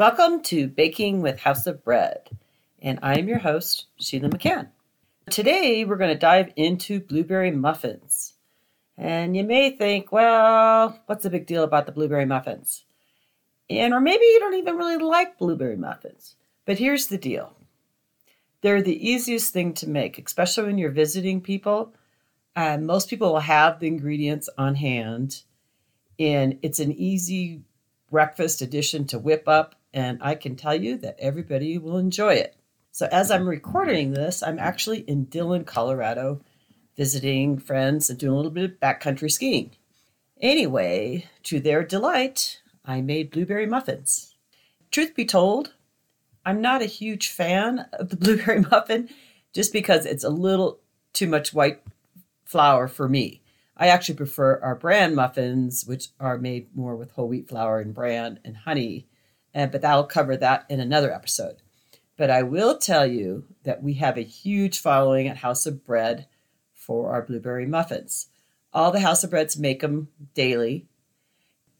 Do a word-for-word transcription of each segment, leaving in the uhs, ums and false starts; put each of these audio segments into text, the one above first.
Welcome to Baking with House of Bread, and I'm your host, Sheila McCann. Today, we're going to dive into blueberry muffins. And you may think, well, what's the big deal about the blueberry muffins? And or maybe you don't even really like blueberry muffins. But here's the deal. They're the easiest thing to make, especially when you're visiting people. Uh, most people will have the ingredients on hand, and it's an easy breakfast addition to whip up. And I can tell you that everybody will enjoy it. So as I'm recording this, I'm actually in Dillon, Colorado, visiting friends and doing a little bit of backcountry skiing. Anyway, to their delight, I made blueberry muffins. Truth be told, I'm not a huge fan of the blueberry muffin just because it's a little too much white flour for me. I actually prefer our bran muffins, which are made more with whole wheat flour and bran and honey. Uh, but that'll cover that in another episode. But I will tell you that we have a huge following at House of Bread for our blueberry muffins. All the House of Breads make them daily.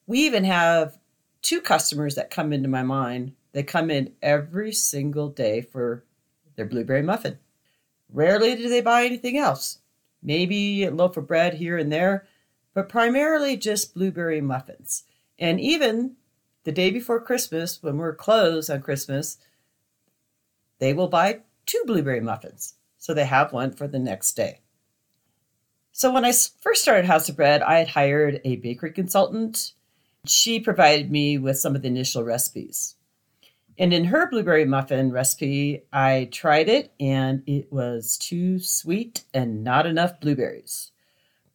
We even have two customers that come into my mind. They come in every single day for their blueberry muffin. Rarely do they buy anything else. Maybe a loaf of bread here and there, but primarily just blueberry muffins. And even the day before Christmas, when we're closed on Christmas, they will buy two blueberry muffins. So they have one for the next day. So when I first started House of Bread, I had hired a bakery consultant. She provided me with some of the initial recipes. And in her blueberry muffin recipe, I tried it and it was too sweet and not enough blueberries.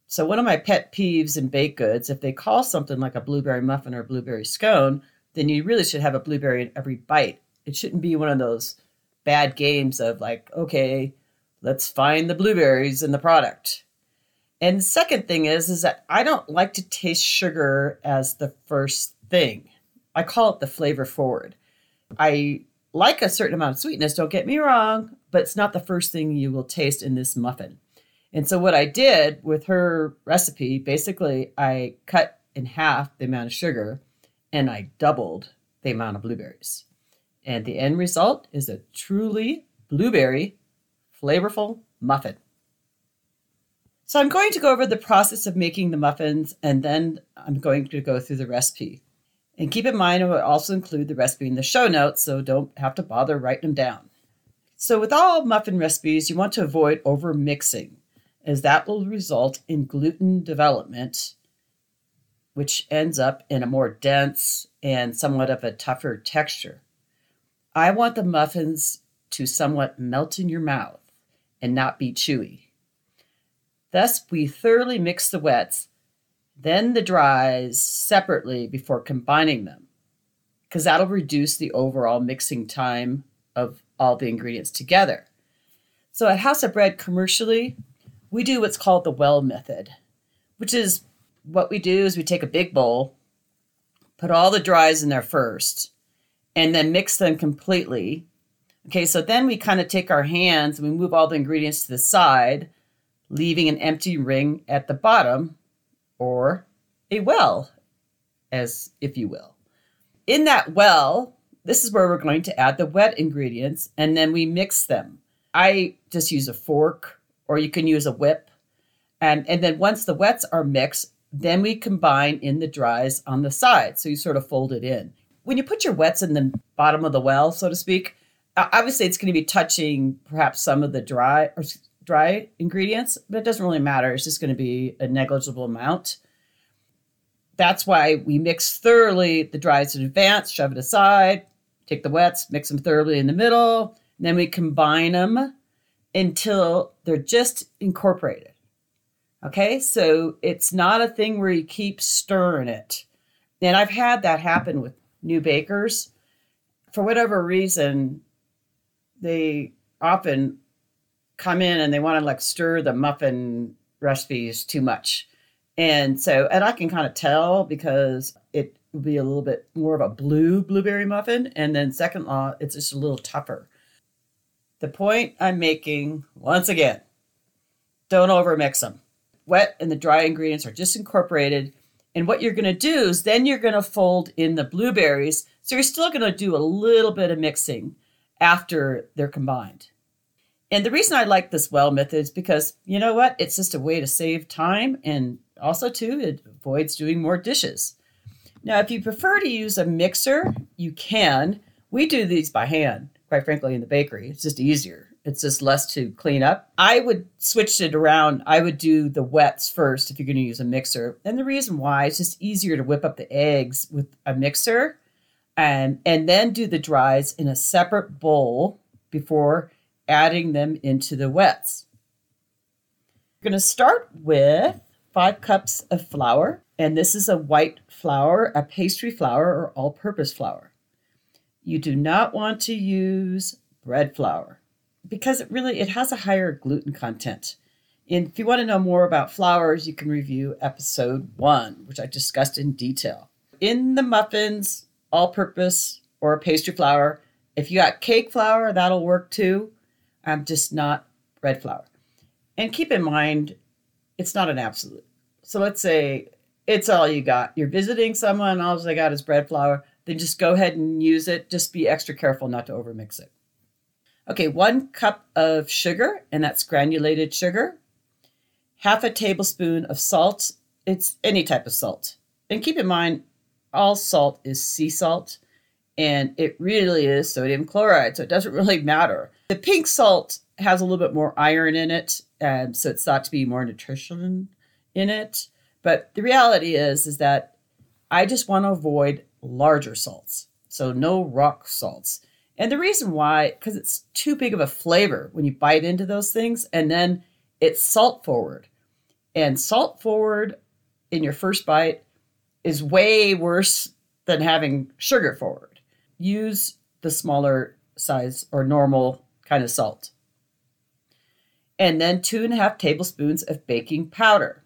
So one of my pet peeves in baked goods, if they call something like a blueberry muffin or blueberry scone, then you really should have a blueberry in every bite. It shouldn't be one of those bad games of like, okay, let's find the blueberries in the product. And the second thing is, is that I don't like to taste sugar as the first thing. I call it the flavor forward. I like a certain amount of sweetness, don't get me wrong, but it's not the first thing you will taste in this muffin. And so what I did with her recipe, basically I cut in half the amount of sugar and I doubled the amount of blueberries. And the end result is a truly blueberry flavorful muffin. So I'm going to go over the process of making the muffins and then I'm going to go through the recipe. And keep in mind, I will also include the recipe in the show notes, so don't have to bother writing them down. So with all muffin recipes, you want to avoid over mixing, as that will result in gluten development, which ends up in a more dense and somewhat of a tougher texture. I want the muffins to somewhat melt in your mouth and not be chewy. Thus, we thoroughly mix the wets, then the dries separately before combining them, because that'll reduce the overall mixing time of all the ingredients together. So at House of Bread commercially, we do what's called the well method, which is what we do is we take a big bowl, put all the dries in there first, and then mix them completely. Okay, so then we kind of take our hands and we move all the ingredients to the side, leaving an empty ring at the bottom, or a well, as if you will. In that well, this is where we're going to add the wet ingredients, and then we mix them. I just use a fork, or you can use a whip. And, and then once the wets are mixed, then we combine in the dries on the side. So you sort of fold it in. When you put your wets in the bottom of the well, so to speak, obviously it's going to be touching perhaps some of the dry or dry ingredients, but it doesn't really matter. It's just going to be a negligible amount. That's why we mix thoroughly the dries in advance, shove it aside, take the wets, mix them thoroughly in the middle, and then we combine them until they're just incorporated. Okay, so it's not a thing where you keep stirring it. And I've had that happen with new bakers. For whatever reason, they often come in and they want to like stir the muffin recipes too much. And so, and I can kind of tell because it will be a little bit more of a blue blueberry muffin. And then second law, it's just a little tougher. The point I'm making, once again, don't overmix them. Wet and the dry ingredients are just incorporated. And what you're going to do is then you're going to fold in the blueberries So you're still going to do a little bit of mixing after they're combined. And the reason I like this well method is because, you know what, it's just a way to save time, and also, too, it avoids doing more dishes. Now, if you prefer to use a mixer, you can. We do these by hand, quite frankly, in the bakery. It's just easier. It's just less to clean up. I would switch it around. I would do the wets first if you're going to use a mixer. And the reason why, it's just easier to whip up the eggs with a mixer and, and then do the dries in a separate bowl before adding them into the wets. We're going to start with five cups of flour. And this is a white flour, a pastry flour, or all-purpose flour. You do not want to use bread flour, because it really, it has a higher gluten content. And if you want to know more about flours, you can review episode one, which I discussed in detail. In the muffins, all-purpose or pastry flour. If you got cake flour, that'll work too. Um, just not bread flour. And keep in mind, it's not an absolute. So let's say it's all you got. You're visiting someone, all they got is bread flour. Then just go ahead and use it. Just be extra careful not to overmix it. Okay, one cup of sugar, and that's granulated sugar. Half a tablespoon of salt. It's any type of salt. And keep in mind, all salt is sea salt, and it really is sodium chloride, so it doesn't really matter. The pink salt has a little bit more iron in it, um, so it's thought to be more nutrition in it. But the reality is, is that I just want to avoid larger salts, so no rock salts. And the reason why, because it's too big of a flavor when you bite into those things, and then it's salt forward. And salt forward in your first bite is way worse than having sugar forward. Use the smaller size or normal kind of salt. And then two and a half tablespoons of baking powder.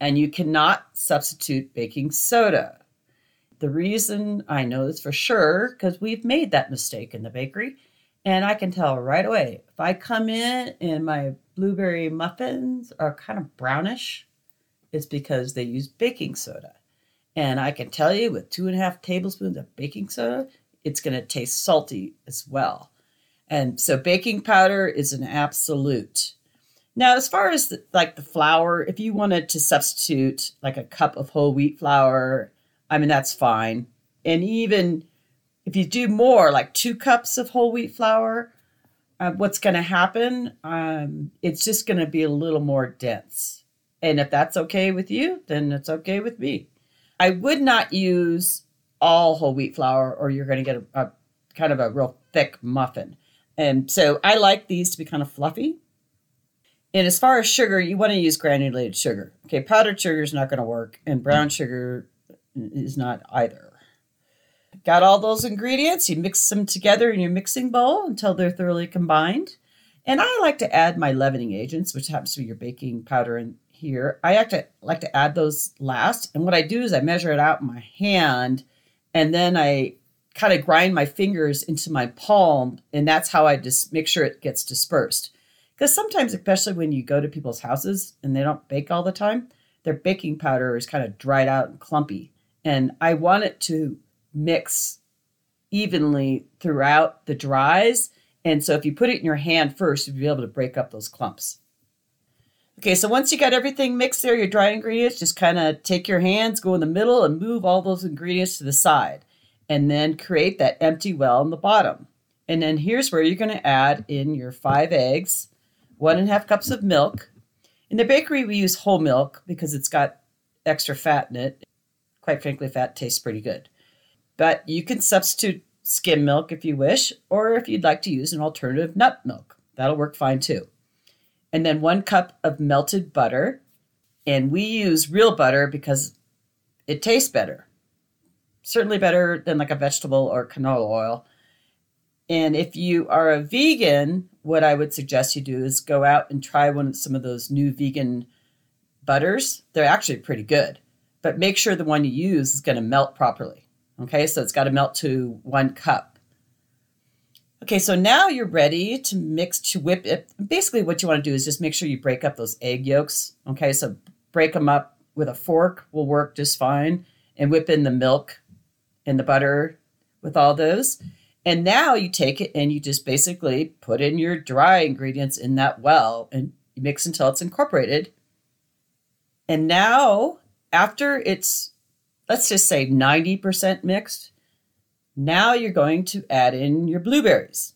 And you cannot substitute baking soda. The reason I know this for sure, because we've made that mistake in the bakery, and I can tell right away. If I come in and my blueberry muffins are kind of brownish, it's because they use baking soda. And I can tell you with two and a half tablespoons of baking soda, it's going to taste salty as well. And so baking powder is an absolute. Now, as far as the, like the flour, if you wanted to substitute like a cup of whole wheat flour, I mean, that's fine. And even if you do more, like two cups of whole wheat flour, uh, what's going to happen? Um, it's just going to be a little more dense. And if that's okay with you, then it's okay with me. I would not use all whole wheat flour, or you're going to get a, a kind of a real thick muffin. And so I like these to be kind of fluffy. And as far as sugar, you want to use granulated sugar. Okay, powdered sugar is not going to work, and brown sugar is not either. Got all those ingredients. You mix them together in your mixing bowl until they're thoroughly combined. And I like to add my leavening agents, which happens to be your baking powder in here. I like to, like to add those last. And what I do is I measure it out in my hand, and then I kind of grind my fingers into my palm, and that's how I just make sure it gets dispersed. Because sometimes, especially when you go to people's houses and they don't bake all the time, their baking powder is kind of dried out and clumpy. And I want it to mix evenly throughout the dries. And so if you put it in your hand first, you'll be able to break up those clumps. Okay, so once you got everything mixed there, your dry ingredients, just kind of take your hands, go in the middle, and move all those ingredients to the side. And then create that empty well in the bottom. And then here's where you're going to add in your five eggs, one and a half cups of milk. In the bakery, we use whole milk because it's got extra fat in it. Quite frankly, fat tastes pretty good. But you can substitute skim milk if you wish, or if you'd like to use an alternative, nut milk. That'll work fine too. And then one cup of melted butter. And we use real butter because it tastes better. Certainly better than like a vegetable or canola oil. And if you are a vegan, what I would suggest you do is go out and try one of some of those new vegan butters. They're actually pretty good, but make sure the one you use is going to melt properly. Okay, so it's got to melt to one cup. Okay, so now you're ready to mix, to whip it. Basically what you want to do is just make sure you break up those egg yolks. Okay, so break them up with a fork will work just fine, and whip in the milk. and the butter with all those. And now you take it and you just basically put in your dry ingredients in that well and you mix until it's incorporated. And now after it's, let's just say ninety percent mixed, now you're going to add in your blueberries.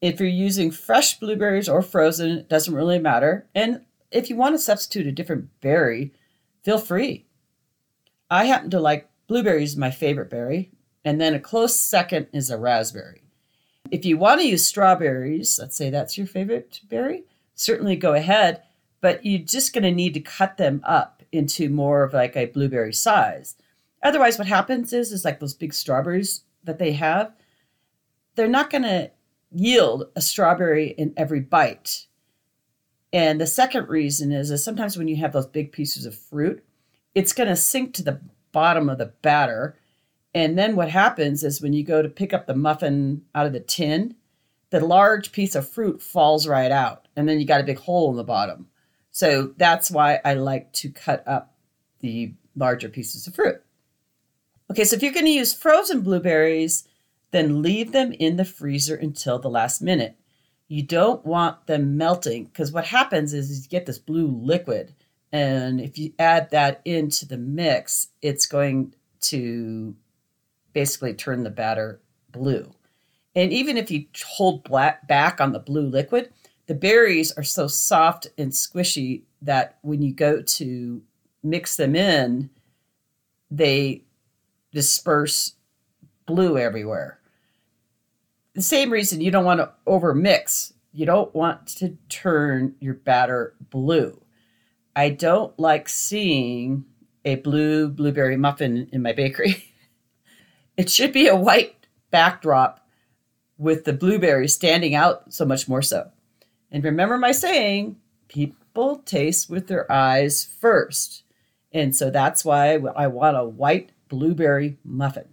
If you're using fresh blueberries or frozen, it doesn't really matter. And if you want to substitute a different berry, feel free. I happen to like blueberries, my favorite berry. And then a close second is a raspberry. If you want to use strawberries, let's say that's your favorite berry, certainly go ahead, but you're just going to need to cut them up into more of like a blueberry size. Otherwise, what happens is, is like those big strawberries that they have, they're not going to yield a strawberry in every bite. And the second reason is, is sometimes when you have those big pieces of fruit, it's going to sink to the bottom of the batter. And then what happens is when you go to pick up the muffin out of the tin, the large piece of fruit falls right out. And then you got a big hole in the bottom. So that's why I like to cut up the larger pieces of fruit. Okay, so if you're going to use frozen blueberries, then leave them in the freezer until the last minute. You don't want them melting because what happens is, is you get this blue liquid. And if you add that into the mix, it's going to basically turn the batter blue. And even if you hold black back on the blue liquid, the berries are so soft and squishy that when you go to mix them in, they disperse blue everywhere. The same reason you don't want to overmix. You don't want to turn your batter blue. I don't like seeing a blue blueberry muffin in my bakery. It should be a white backdrop with the blueberries standing out so much more so. And remember my saying, people taste with their eyes first. And so that's why I want a white blueberry muffin.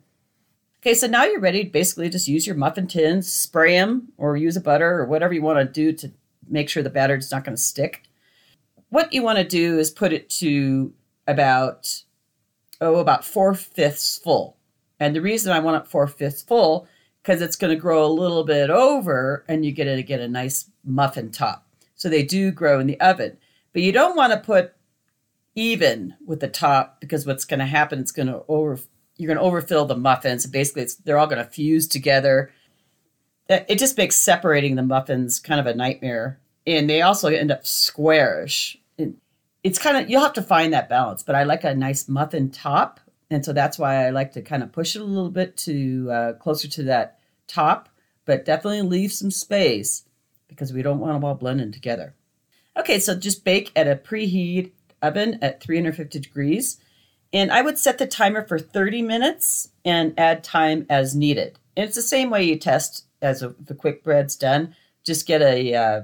Okay, so now you're ready to basically just use your muffin tins, spray them, or use a butter or whatever you want to do to make sure the batter is not going to stick. What you want to do is put it to about, oh, about four-fifths full. And the reason I want it four-fifths full, because it's going to grow a little bit over and you get to get a nice muffin top. So they do grow in the oven. But you don't want to put even with the top because what's going to happen, it's going to over, you're going to overfill the muffins. Basically, it's, they're all going to fuse together. It just makes separating the muffins kind of a nightmare. And they also end up squarish. It's kind of, you'll have to find that balance. But I like a nice muffin top. And so that's why I like to kind of push it a little bit to uh, closer to that top, but definitely leave some space because we don't want them all blending together. Okay, so just bake at a preheat oven at three hundred fifty degrees. And I would set the timer for thirty minutes and add time as needed. And it's the same way you test as a, the quick bread's done. Just get a uh,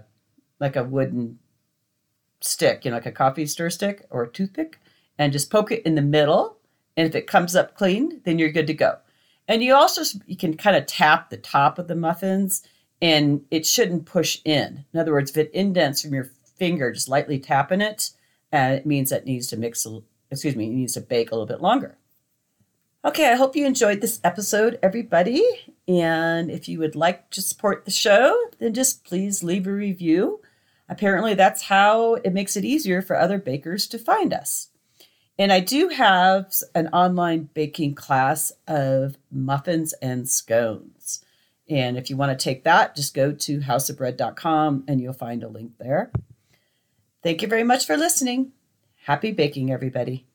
like a wooden stick, you know, like a coffee stir stick or a toothpick, and just poke it in the middle. And if it comes up clean, then you're good to go. And you also, you can kind of tap the top of the muffins and it shouldn't push in. In other words, if it indents from your finger, just lightly tapping it, uh, it means that it needs to mix, a, excuse me, it needs to bake a little bit longer. Okay, I hope you enjoyed this episode, everybody. And if you would like to support the show, then just please leave a review. Apparently that's how it makes it easier for other bakers to find us. And I do have an online baking class of muffins and scones. And if you want to take that, just go to house of bread dot com and you'll find a link there. Thank you very much for listening. Happy baking, everybody.